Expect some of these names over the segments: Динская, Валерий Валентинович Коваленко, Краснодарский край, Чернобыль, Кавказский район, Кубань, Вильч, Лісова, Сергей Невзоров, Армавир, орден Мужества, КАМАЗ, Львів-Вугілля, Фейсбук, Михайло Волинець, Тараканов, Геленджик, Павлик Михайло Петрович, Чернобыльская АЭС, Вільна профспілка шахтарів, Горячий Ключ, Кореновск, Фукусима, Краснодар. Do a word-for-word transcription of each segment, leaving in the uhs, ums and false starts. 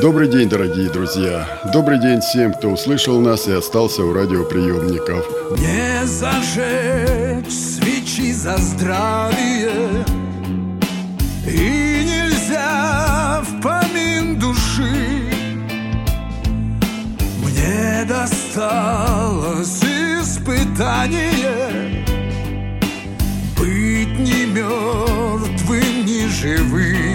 Добрый день, дорогие друзья! Добрый день всем, кто услышал нас и остался у радиоприемников. Не зажечь свечи за здравие, и нельзя в помин души. Мне досталось испытание быть не мертвым, не живым.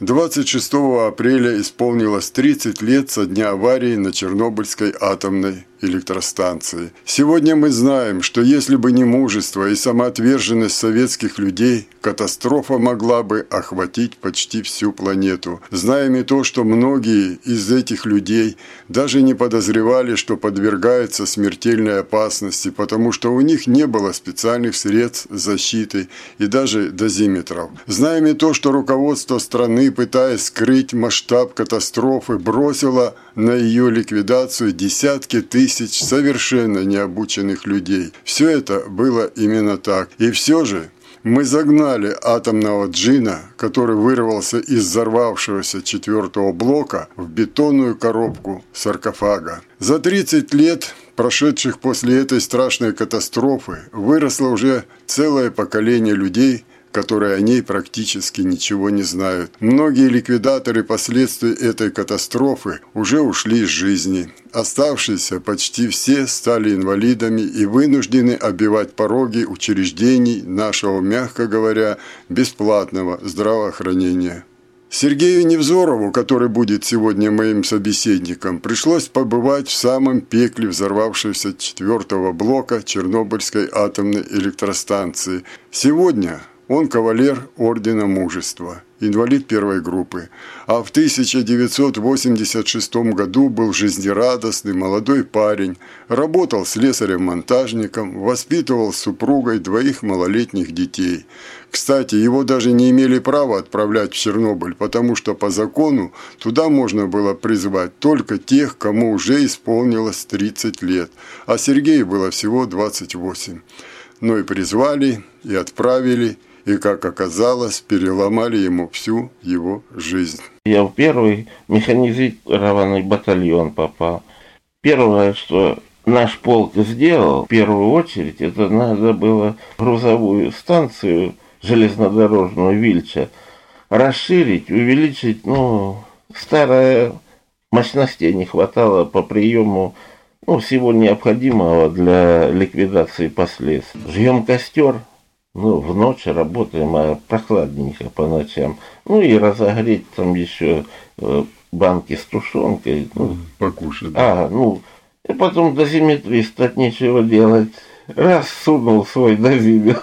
двадцать шестого апреля исполнилось тридцать лет со дня аварии на Чернобыльской атомной электростанции. Сегодня мы знаем, что если бы не мужество и самоотверженность советских людей, катастрофа могла бы охватить почти всю планету. Знаем и то, что многие из этих людей даже не подозревали, что подвергаются смертельной опасности, потому что у них не было специальных средств защиты и даже дозиметров. Знаем и то, что руководство страны, пытаясь скрыть масштаб катастрофы, бросило на ее ликвидацию десятки тысяч совершенно необученных людей. Все это было именно так. И все же мы загнали атомного джина, который вырвался из взорвавшегося четвертого блока, в бетонную коробку саркофага. За тридцать лет, прошедших после этой страшной катастрофы, выросло уже целое поколение людей, которые о ней практически ничего не знают. Многие ликвидаторы последствий этой катастрофы уже ушли из жизни. Оставшиеся почти все стали инвалидами и вынуждены оббивать пороги учреждений нашего, мягко говоря, бесплатного здравоохранения. Сергею Невзорову, который будет сегодня моим собеседником, пришлось побывать в самом пекле взорвавшегося четвертого блока Чернобыльской атомной электростанции. Сегодня он кавалер Ордена Мужества, инвалид первой группы, а в тысяча девятьсот восемьдесят шестом году был жизнерадостный молодой парень, работал слесарем-монтажником, воспитывал с супругой двоих малолетних детей. Кстати, его даже не имели права отправлять в Чернобыль, потому что по закону туда можно было призвать только тех, кому уже исполнилось тридцать лет, а Сергею было всего двадцать восемь. Но и призвали, и отправили, и, как оказалось, переломали ему всю его жизнь. Я в первый механизированный батальон попал. Первое, что наш полк сделал, в первую очередь, это надо было грузовую станцию железнодорожную Вильча расширить, увеличить. Ну, старая мощностей не хватало по приему, ну, всего необходимого для ликвидации последствий. Жгем костер. Ну, в ночь работаем, а прохладненько по ночам. Ну, и разогреть там еще банки с тушенкой. Ну, покушать. А, ну, и потом дозиметрист, от нечего делать. Раз сунул свой дозиметр,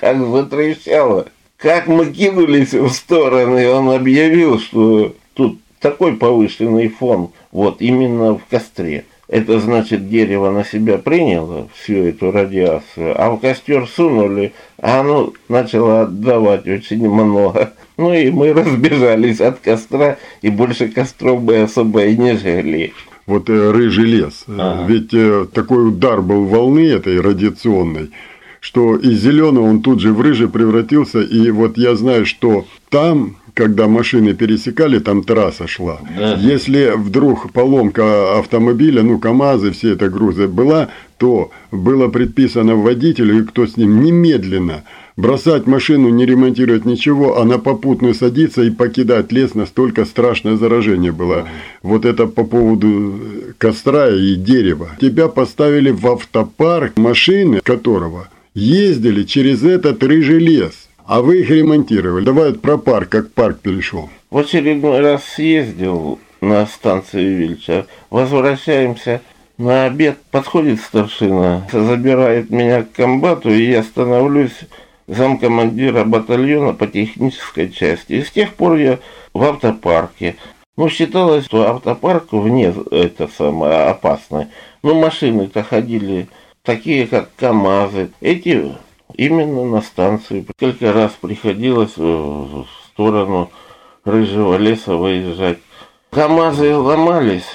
как затрещало. Как мы кинулись в стороны, он объявил, что тут такой повышенный фон, вот, именно в костре. Это значит, дерево на себя приняло всю эту радиацию, а в костер сунули, а оно начало отдавать очень много. Ну и мы разбежались от костра, и больше костров мы особо и не жгли. Вот рыжий лес. Ага. Ведь такой удар был волны этой радиационной, что из зеленого он тут же в рыжий превратился. И вот я знаю, что там, когда машины пересекали, там трасса шла. Да. Если вдруг поломка автомобиля, ну, КАМАЗы, все это грузы была, то было предписано водителю, и кто с ним, немедленно бросать машину, не ремонтировать ничего, а на попутную садиться и покидать лес, настолько страшное заражение было. Вот это по поводу костра и дерева. Тебя поставили в автопарк, машины которого ездили через этот рыжий лес. А вы их ремонтировали. Давай про парк, как парк перешел. В очередной раз съездил на станцию Вильча. Возвращаемся на обед. Подходит старшина, забирает меня к комбату, и я становлюсь замкомандира батальона по технической части. И с тех пор я в автопарке. Ну, считалось, что автопарк вне это самое опасное. Но машины-то ходили... такие как КАМАЗы. Эти именно на станцию. Сколько раз приходилось в сторону Рыжего леса выезжать. КАМАЗы ломались.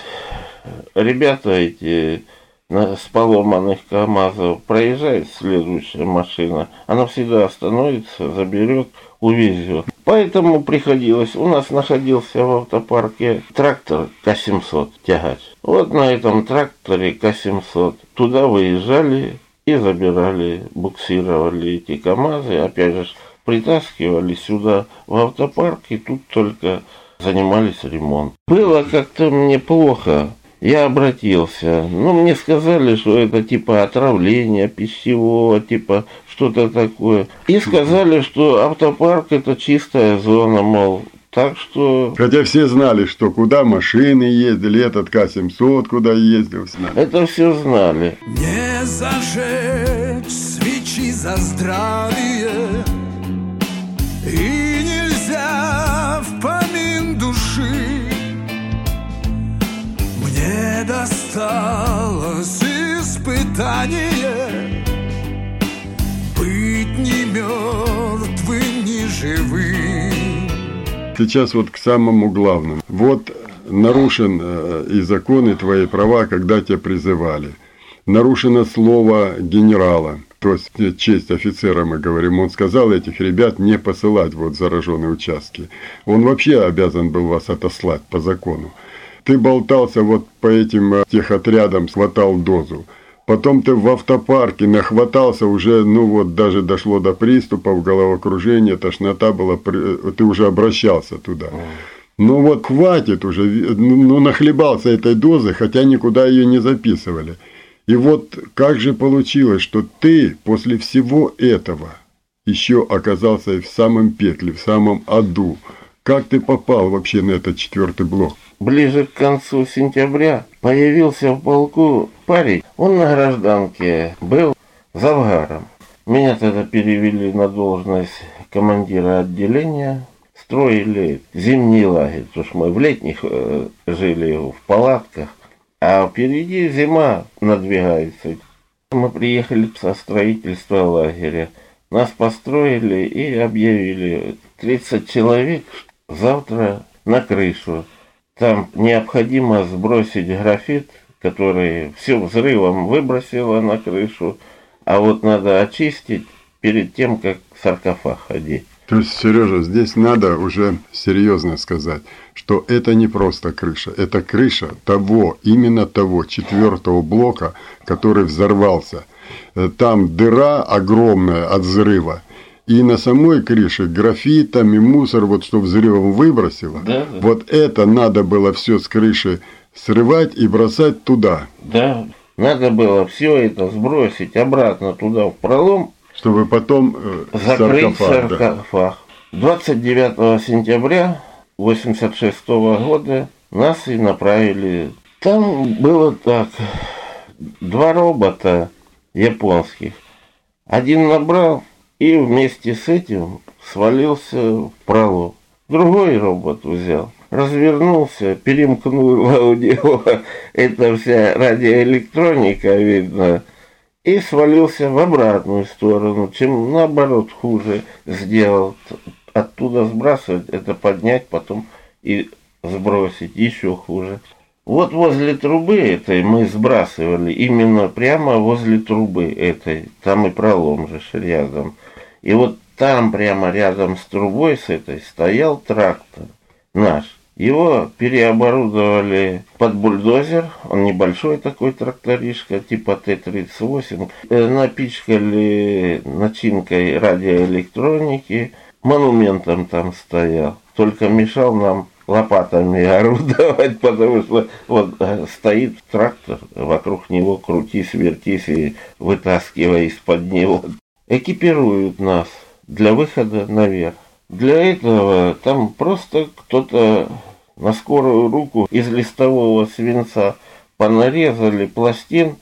Ребята эти с поломанных КАМАЗов проезжает следующая машина. Она всегда остановится, заберет, увезет. Поэтому приходилось. У нас находился в автопарке трактор К семьсот, тягач. Вот на этом тракторе К семьсот туда выезжали и забирали, буксировали эти КАМАЗы. Опять же, притаскивали сюда в автопарк, и тут только занимались ремонтом. Было как-то мне плохо. Я обратился, ну, мне сказали, что это типа отравление пищевого, типа что-то такое. И сказали, что автопарк – это чистая зона, мол, так что... Хотя все знали, что куда машины ездили, этот К семьсот куда ездил. Знали. Это все знали. Не зажечь свечи за здравие, и нельзя в помин души. Не досталось испытание быть ни мертвым, ни живым. Сейчас вот к самому главному. Вот нарушен э, и законы твои права, когда тебя призывали. Нарушено слово генерала. То есть честь офицера, мы говорим, он сказал этих ребят не посылать вот зараженные участки. Он вообще обязан был вас отослать по закону. Ты болтался вот по этим техотрядам, схватал дозу. Потом ты в автопарке нахватался уже, ну вот даже дошло до приступов, головокружения, тошнота была, ты уже обращался туда. Ну вот хватит уже, ну нахлебался этой дозы, хотя никуда ее не записывали. И вот как же получилось, что ты после всего этого еще оказался и в самом петле, в самом аду. Как ты попал вообще на этот четвертый блок? Ближе к концу сентября появился в полку парень. Он на гражданке был завгаром. Меня тогда перевели на должность командира отделения. Строили зимний лагерь, потому что мы в летних э, жили в палатках. А впереди зима надвигается. Мы приехали со строительства лагеря. Нас построили и объявили тридцать человек завтра на крышу. Там необходимо сбросить графит, который все взрывом выбросило на крышу, а вот надо очистить перед тем, как саркофаг ходить. То есть, Сережа, здесь надо уже серьезно сказать, что это не просто крыша, это крыша того, именно того четвертого блока, который взорвался. Там дыра огромная от взрыва. И на самой крыше графитом и мусор, вот что взрывом выбросило, да, да. Вот это надо было все с крыши срывать и бросать туда. Да, надо было все это сбросить обратно туда, в пролом, чтобы потом э, закрыть саркофаг. саркофаг. Да. двадцать девятого сентября восемьдесят шестого года нас и направили. Там было так, два робота японских. Один набрал... И вместе с этим свалился в пролом. Другой робот взял, развернулся, перемкнула у него эта вся радиоэлектроника, видно, и свалился в обратную сторону, чем наоборот хуже сделал. Оттуда сбрасывать, это поднять, потом и сбросить, еще хуже. Вот возле трубы этой мы сбрасывали, именно прямо возле трубы этой, там и пролом же рядом. И вот там прямо рядом с трубой с этой стоял трактор наш. Его переоборудовали под бульдозер, он небольшой такой тракторишка, типа Т тридцать восемь. Напичкали начинкой радиоэлектроники, монументом там стоял, только мешал нам лопатами орудовать, потому что вот стоит трактор, вокруг него крутись, вертись и вытаскивай из-под него. Экипируют нас для выхода наверх. Для этого там просто кто-то на скорую руку из листового свинца понарезали пластин,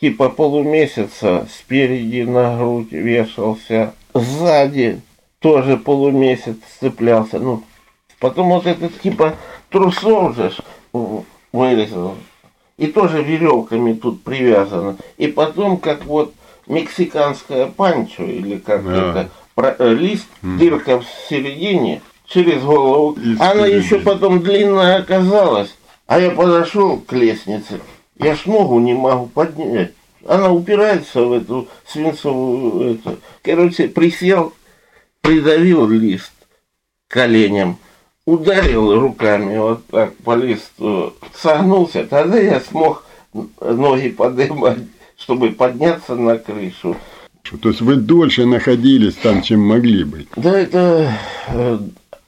типа полумесяца спереди на грудь вешался, сзади тоже полумесяц цеплялся, ну, потом вот этот типа трусов же вырезал и тоже веревками тут привязано. И потом, как вот мексиканская панчо, или как да. это, лист, mm. дырка в середине, через голову. И она впереди. Еще потом длинная оказалась. А я подошел к лестнице, я ж ногу не могу поднять. Она упирается в эту свинцовую... Эту. Короче, присел, придавил лист коленем, ударил руками вот так по листу, согнулся. Тогда я смог ноги поднимать, чтобы подняться на крышу. То есть вы дольше находились там, чем могли быть? Да, это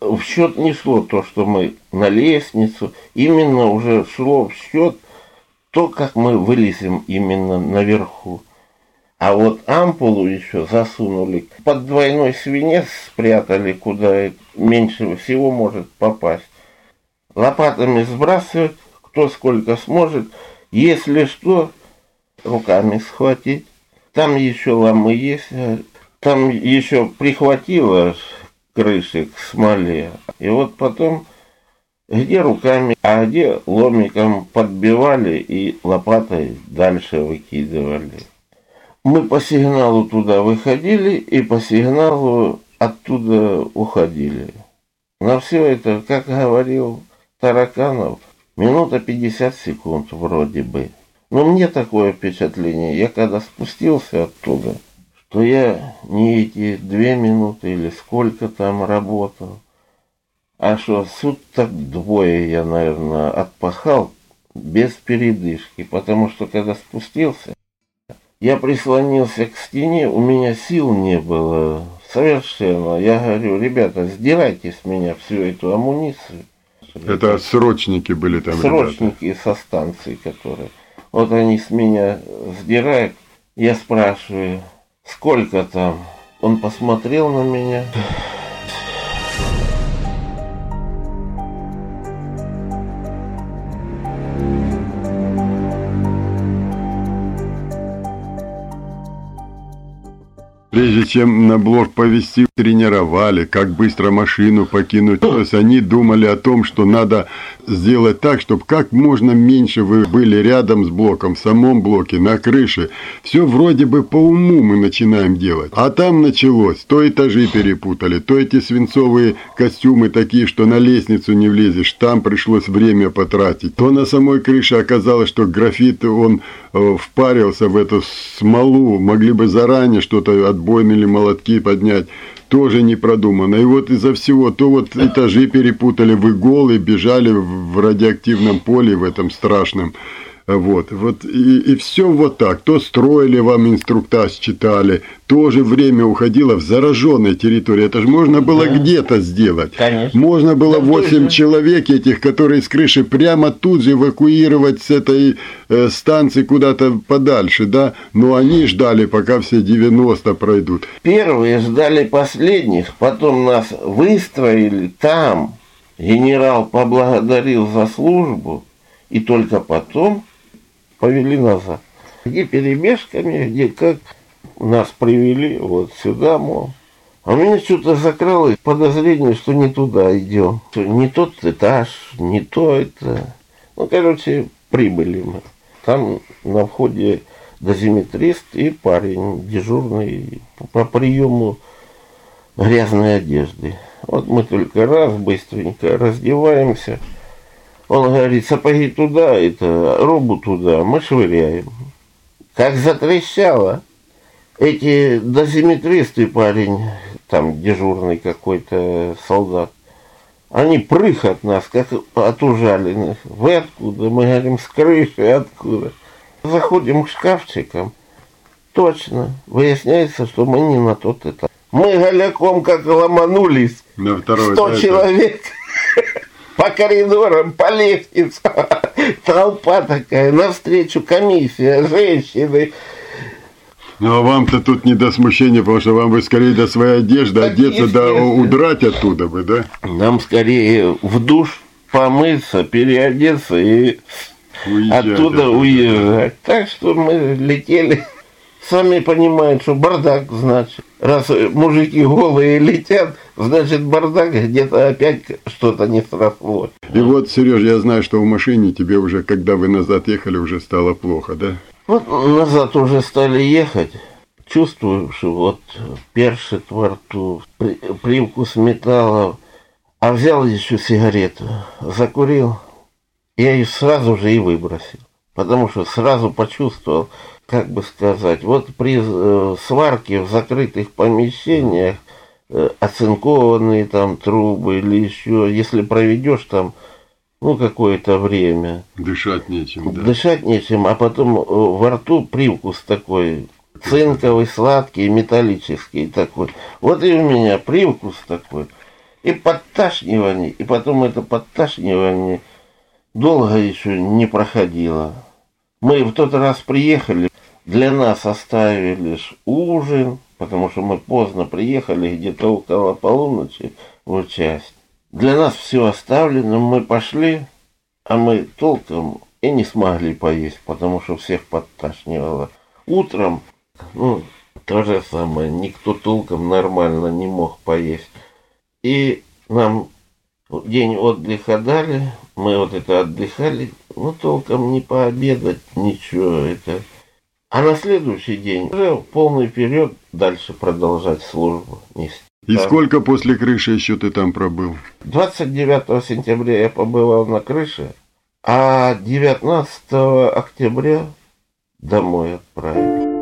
в счет не шло то, что мы на лестницу. Именно уже шло в счет то, как мы вылезем именно наверху. А вот ампулу еще засунули, под двойной свинец спрятали, куда меньше всего может попасть. Лопатами сбрасывать, кто сколько сможет. Если что, руками схватить. Там еще ломы есть. Там еще прихватило крыши к смоле. И вот потом... Где руками, а где ломиком подбивали и лопатой дальше выкидывали. Мы по сигналу туда выходили и по сигналу оттуда уходили. На все это, как говорил Тараканов, минута пятьдесят секунд вроде бы. Но мне такое впечатление, я когда спустился оттуда, что я не эти две минуты или сколько там работал. А что, суток двое я, наверное, отпахал без передышки, потому что, когда спустился, я прислонился к стене, у меня сил не было совершенно. Я говорю, ребята, сдирайте с меня всю эту амуницию. Это срочники были там, срочники ребята? Срочники со станции, которые. Вот они с меня сдирают, я спрашиваю, сколько там? Он посмотрел на меня... Прежде чем на блок повезти, тренировали, как быстро машину покинуть. То есть они думали о том, что надо сделать так, чтобы как можно меньше вы были рядом с блоком, в самом блоке, на крыше. Все вроде бы по уму мы начинаем делать. А там началось. То этажи перепутали, то эти свинцовые костюмы такие, что на лестницу не влезешь. Там пришлось время потратить. То на самой крыше оказалось, что графит, он э, впарился в эту смолу. Могли бы заранее что-то отбросить. Бойные или молотки поднять, тоже не продумано. И вот из-за всего, то вот этажи перепутали, вы голые, бежали в радиоактивном поле, в этом страшном. Вот, вот и, и все вот так. То строили вам инструктаж, читали, тоже время уходило в зараженной территории. Это же можно было да. где-то сделать. Конечно. Можно было восемь да, человек этих, которые с крыши прямо тут же эвакуировать с этой э, станции куда-то подальше, да? Но они ждали, пока все девяносто пройдут. Первые ждали последних, потом нас выстроили там. Генерал поблагодарил за службу, и только потом повели назад. Где перебежками, где как нас привели вот сюда, мол. А у меня что-то закралось подозрение, что не туда идем. Не тот этаж, не то это. Ну, короче, прибыли мы. Там на входе дозиметрист и парень дежурный по приему грязной одежды. Вот мы только раз быстренько раздеваемся. Он говорит, сапоги туда, это робу туда, мы швыряем. Как затрещало. Эти дозиметристы, парень, там дежурный какой-то солдат, они прых от нас, как от ужаленных. Вы откуда? Мы говорим, с крыши, откуда? Заходим к шкафчикам. Точно. Выясняется, что мы не на тот этаж. Мы голяком как ломанулись. На второй сто человек. По коридорам, по лестницам, толпа такая, навстречу комиссия, женщины. Ну, а вам-то тут не до смущения, потому что вам бы скорее до своей одежды так одеться, да удрать оттуда бы, да? Нам скорее в душ помыться, переодеться и уезжать, оттуда уезжать. Так что мы летели, сами понимают, что бардак, значит. раз мужики голые летят, значит, бардак, где-то опять что-то не срослось. И вот, Сереж, я знаю, что в машине тебе уже, когда вы назад ехали, уже стало плохо, да? Вот назад уже стали ехать. Чувствую, что вот першит во рту, при, привкус металла. А взял еще сигарету, закурил. Я ее сразу же и выбросил. Потому что сразу почувствовал, как бы сказать, вот при э, сварке в закрытых помещениях, э, оцинкованные там трубы или еще, если проведешь там, ну, какое-то время. Дышать нечем, да? Дышать нечем, а потом э, во рту привкус такой, цинковый, сладкий, металлический такой. Вот и у меня привкус такой. И подташнивание, и потом это подташнивание долго еще не проходило. Мы в тот раз приехали, для нас оставили лишь ужин, потому что мы поздно приехали, где-то около полуночи в участь. Для нас все оставлено, мы пошли, а мы толком и не смогли поесть, потому что всех подташнивало. Утром, ну, то же самое, никто толком нормально не мог поесть. И нам день отдыха дали, мы вот это отдыхали, ну, толком не пообедать, ничего это. А на следующий день уже полный вперед дальше продолжать службу нести. И там. Сколько после крыши еще ты там пробыл? двадцать девятого сентября я побывал на крыше, а девятнадцатого октября домой отправили.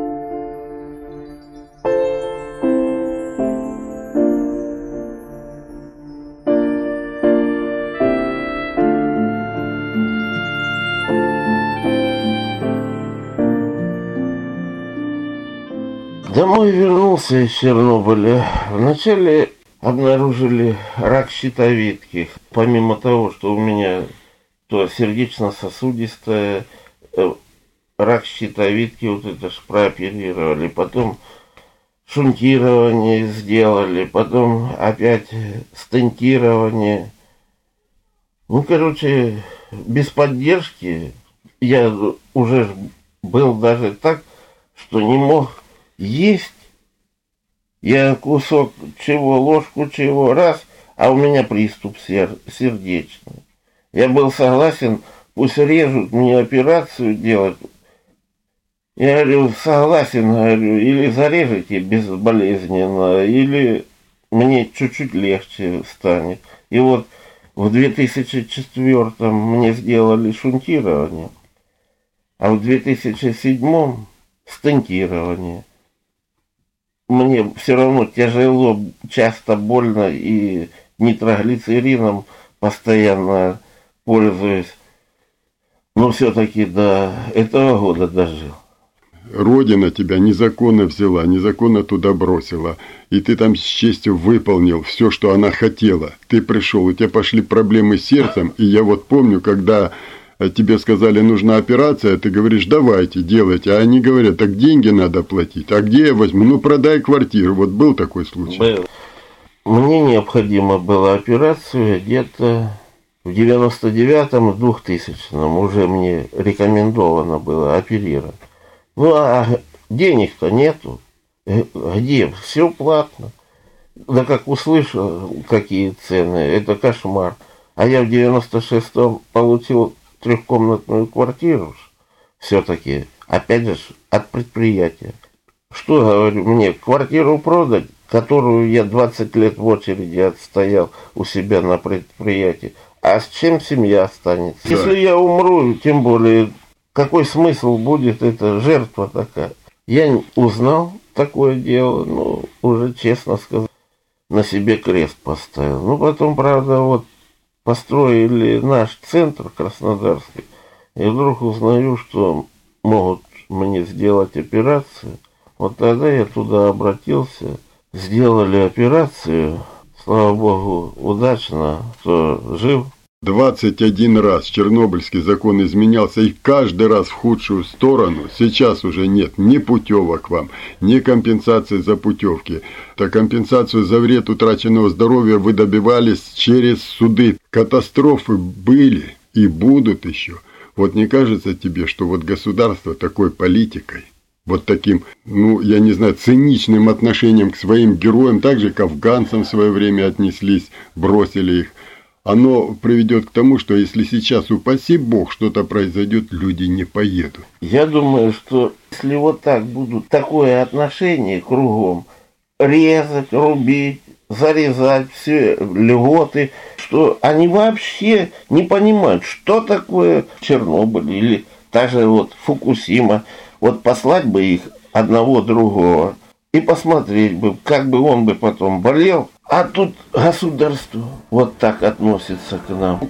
Домой вернулся из Чернобыля. Вначале обнаружили рак щитовидки. Помимо того, что у меня то сердечно-сосудистая, э, рак щитовидки, вот это ж прооперировали. Потом шунтирование сделали. Потом опять стентирование. Ну, короче, без поддержки я уже был даже так, что не мог есть. Я кусок чего, ложку чего, раз, а у меня приступ сер- сердечный. Я был согласен, пусть режут, мне операцию делать. Я говорю, согласен, говорю, или зарежете безболезненно, или мне чуть-чуть легче станет. И вот в две тысячи четвёртом мне сделали шунтирование, а в две тысячи седьмом стентирование. Мне все равно тяжело, часто больно, и нитроглицерином постоянно пользуюсь. Но все-таки до этого года дожил. Родина тебя незаконно взяла, незаконно туда бросила. И ты там с честью выполнил все, что она хотела. Ты пришел, у тебя пошли проблемы с сердцем. И я вот помню, когда тебе сказали, нужна операция, ты говоришь, давайте, делайте. А они говорят, так деньги надо платить. А где я возьму? Ну, продай квартиру. Вот был такой случай. Мне необходимо было операцию где-то в девяносто девятом, двухтысячном. Уже мне рекомендовано было оперировать. Ну, а денег-то нету. Где? Все платно. Да как услышал, какие цены, это кошмар. А я в девяносто шестом получил трехкомнатную квартиру все-таки, опять же, от предприятия. Что, говорю, мне квартиру продать, которую я двадцать лет в очереди отстоял у себя на предприятии, а с чем семья останется? Да. Если я умру, тем более, какой смысл будет эта жертва такая? Я узнал такое дело, ну, уже, честно сказать, на себе крест поставил. Ну, потом, правда, вот, построили наш центр краснодарский, и вдруг узнаю, что могут мне сделать операцию. Вот тогда я туда обратился, сделали операцию, слава богу, удачно, что жив. двадцать один раз чернобыльский закон изменялся, и каждый раз в худшую сторону. Сейчас уже нет ни путевок вам, ни компенсации за путевки. Так компенсацию за вред утраченного здоровья вы добивались через суды. Катастрофы были и будут еще. Вот не кажется тебе, что вот государство такой политикой вот таким, ну, я не знаю, циничным отношением к своим героям, так же, к афганцам в свое время отнеслись, бросили их, оно приведет к тому, что если сейчас, упаси бог, что-то произойдет, люди не поедут. Я думаю, что если вот так будут такое отношение кругом, резать, рубить, зарезать все льготы, что они вообще не понимают, что такое Чернобыль или та же вот Фукусима. Вот послать бы их одного другого и посмотреть бы, как бы он бы потом болел. А тут государство вот так относится к нам.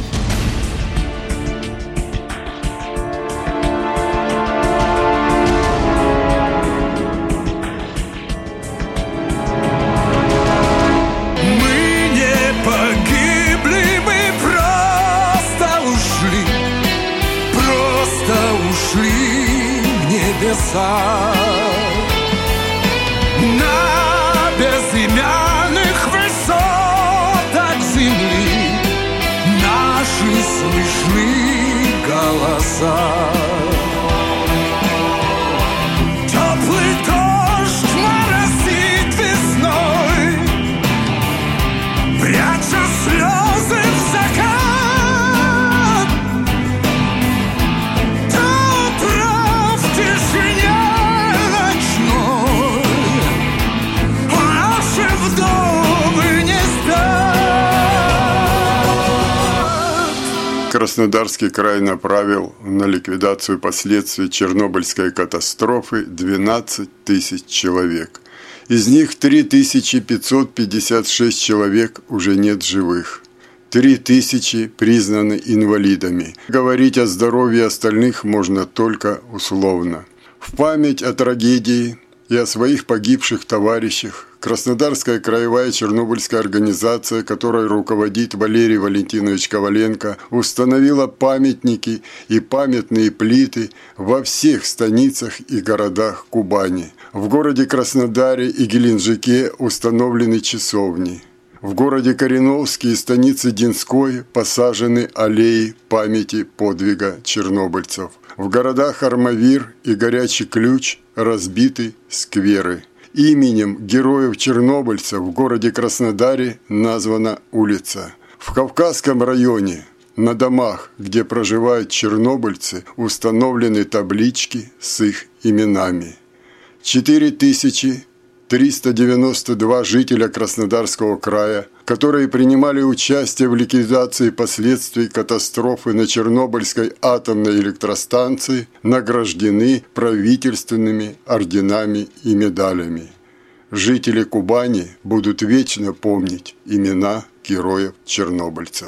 Краснодарский край направил на ликвидацию последствий Чернобыльской катастрофы двенадцать тысяч человек. Из них три тысячи пятьсот пятьдесят шесть человек уже нет живых. три тысячи признаны инвалидами. Говорить о здоровье остальных можно только условно. В память о трагедии и о своих погибших товарищах Краснодарская краевая чернобыльская организация, которой руководит Валерий Валентинович Коваленко, установила памятники и памятные плиты во всех станицах и городах Кубани. В городе Краснодаре и Геленджике установлены часовни. В городе Кореновске и станице Динской посажены аллеи памяти подвига чернобыльцев. В городах Армавир и Горячий Ключ разбиты скверы. Именем героев-чернобыльцев в городе Краснодаре названа улица. В Кавказском районе на домах, где проживают чернобыльцы, установлены таблички с их именами. четыре тысячи триста девяносто два жителя Краснодарского края, которые принимали участие в ликвидации последствий катастрофы на Чернобыльской атомной электростанции, награждены правительственными орденами и медалями. Жители Кубани будут вечно помнить имена героев-чернобыльцев.